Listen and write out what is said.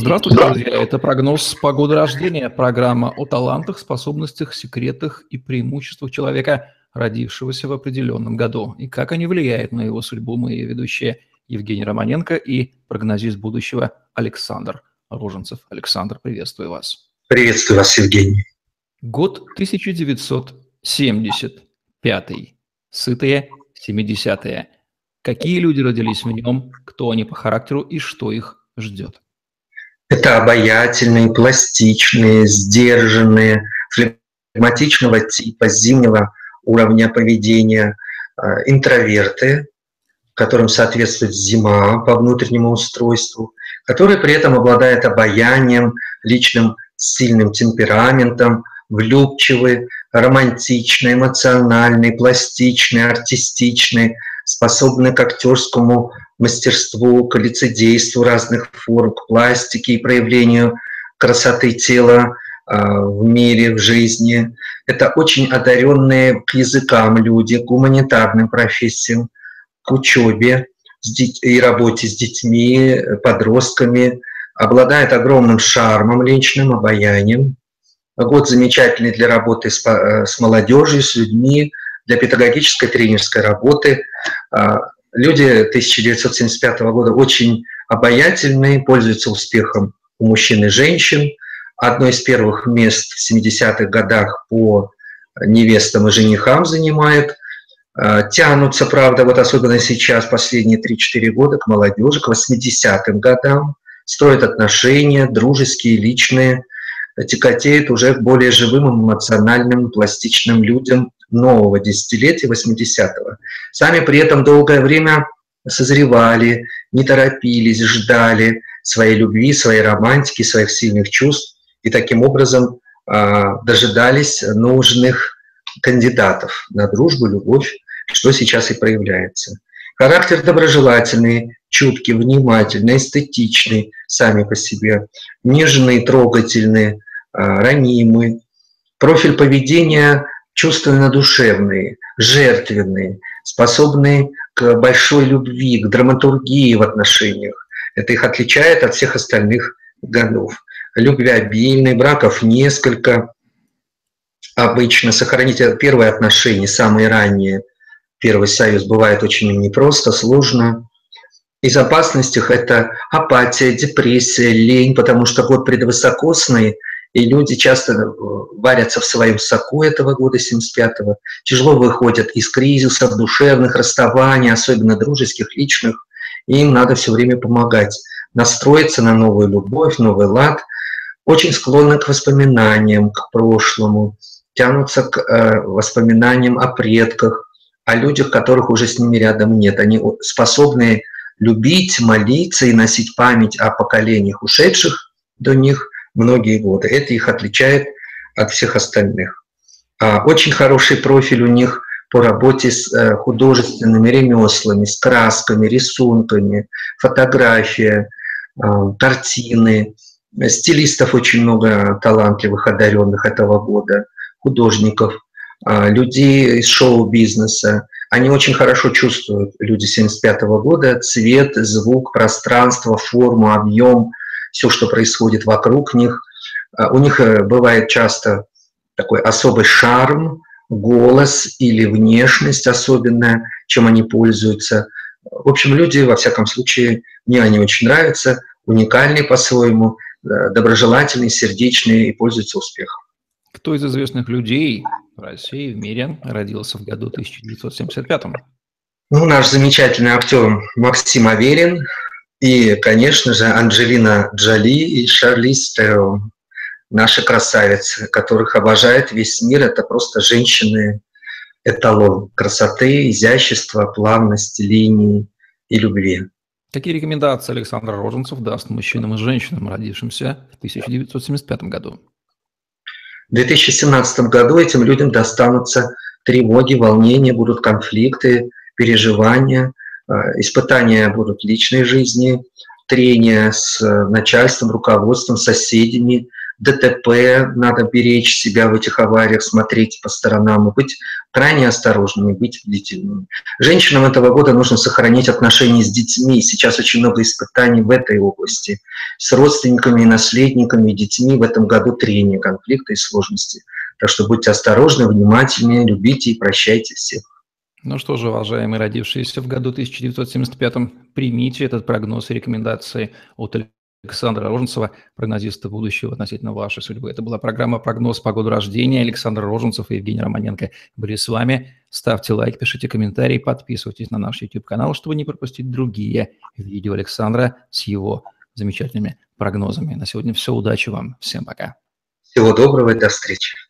Здравствуйте, друзья. Это прогноз погоды рождения. Программа о талантах, способностях, секретах и преимуществах человека, родившегося в определенном году, и как они влияют на его судьбу. Мы ведущие Евгений Романенко и прогнозист будущего Александр Рожинцев. Александр, приветствую вас. Приветствую вас, Евгений. Год 1975. Сытые 70-е. Какие люди родились в нем, кто они по характеру и что их ждет? Это обаятельные, пластичные, сдержанные, флегматичного типа, зимнего уровня поведения, интроверты, которым соответствует зима по внутреннему устройству, которые при этом обладают обаянием, личным сильным темпераментом, влюбчивы, романтичны, эмоциональны, пластичны, артистичны, способны к актерскому мастерству, к лицедейству разных форм, к пластике и проявлению красоты тела в мире, в жизни. Это очень одаренные к языкам люди, к гуманитарным профессиям, к учебе и работе с детьми, подростками, обладают огромным шармом, личным обаянием. Год замечательный для работы с молодежью, с людьми, для педагогической, тренерской работы. Люди 1975 года очень обаятельные, пользуются успехом у мужчин и женщин. Одно из первых мест в 70-х годах по невестам и женихам занимает. Тянутся, правда, вот особенно сейчас, последние 3-4 года, к молодежи, к 80-м годам. Строят отношения, дружеские, личные. Тяготеют уже к более живым, эмоциональным, пластичным людям нового десятилетия, 80-го. Сами при этом долгое время созревали, не торопились, ждали своей любви, своей романтики, своих сильных чувств и таким образом дожидались нужных кандидатов на дружбу, любовь, что сейчас и проявляется. Характер доброжелательный, чуткий, внимательный, эстетичный сами по себе, нежный, трогательный, ранимый. Профиль поведения чувственно-душевный, жертвенный, способный к большой любви, к драматургии в отношениях. Это их отличает от всех остальных годов. Любвеобильный, браков несколько. Обычно сохранить первые отношения, самые ранние, первый союз бывает очень непросто, сложно. Из опасностей это апатия, депрессия, лень, потому что год предвысокосный, и люди часто варятся в своем соку этого года, 75-го, тяжело выходят из кризисов, душевных расставаний, особенно дружеских, личных, и им надо все время помогать, настроиться на новую любовь, новый лад, очень склонны к воспоминаниям, к прошлому, тянутся к воспоминаниям о предках, о людях, которых уже с ними рядом нет. Они способны любить, молиться и носить память о поколениях ушедших до них многие годы. Это их отличает от всех остальных. Очень хороший профиль у них по работе с художественными ремеслами, с красками, рисунками, фотография, картины. Стилистов очень много талантливых, одаренных этого года, художников, людей из шоу-бизнеса. Они очень хорошо чувствуют, люди 75-го года, цвет, звук, пространство, форму, объем, все, что происходит вокруг них. У них бывает часто такой особый шарм, голос или внешность особенная, чем они пользуются. В общем, люди, во всяком случае, мне они очень нравятся, уникальные по-своему, доброжелательные, сердечные и пользуются успехом. Кто из известных людей в России и в мире родился в году 1975? Ну, наш замечательный актер Максим Аверин и, конечно же, Анджелина Джоли и Шарлиз Терон, наши красавицы, которых обожает весь мир. Это просто женщины эталон красоты, изящества, плавности, линии и любви. Какие рекомендации Александр Рожинцев даст мужчинам и женщинам, родившимся в 1975 году? В 2017 году этим людям достанутся тревоги, волнения, будут конфликты, переживания, испытания будут личной жизни, трения с начальством, руководством, соседями, ДТП, надо беречь себя в этих авариях, смотреть по сторонам и быть крайне осторожными, быть бдительными. Женщинам этого года нужно сохранить отношения с детьми. Сейчас очень много испытаний в этой области. С родственниками, наследниками, детьми в этом году трения, конфликты и сложности. Так что будьте осторожны, внимательны, любите и прощайте всех. Ну что же, уважаемые, родившиеся в году 1975, примите этот прогноз и рекомендации от Александра Рожинцева, прогнозиста будущего относительно вашей судьбы. Это была программа «Прогноз по году рождения». Александр Рожинцев и Евгений Романенко были с вами. Ставьте лайк, пишите комментарии, подписывайтесь на наш YouTube-канал, чтобы не пропустить другие видео Александра с его замечательными прогнозами. На сегодня все. Удачи вам. Всем пока. Всего доброго и до встречи.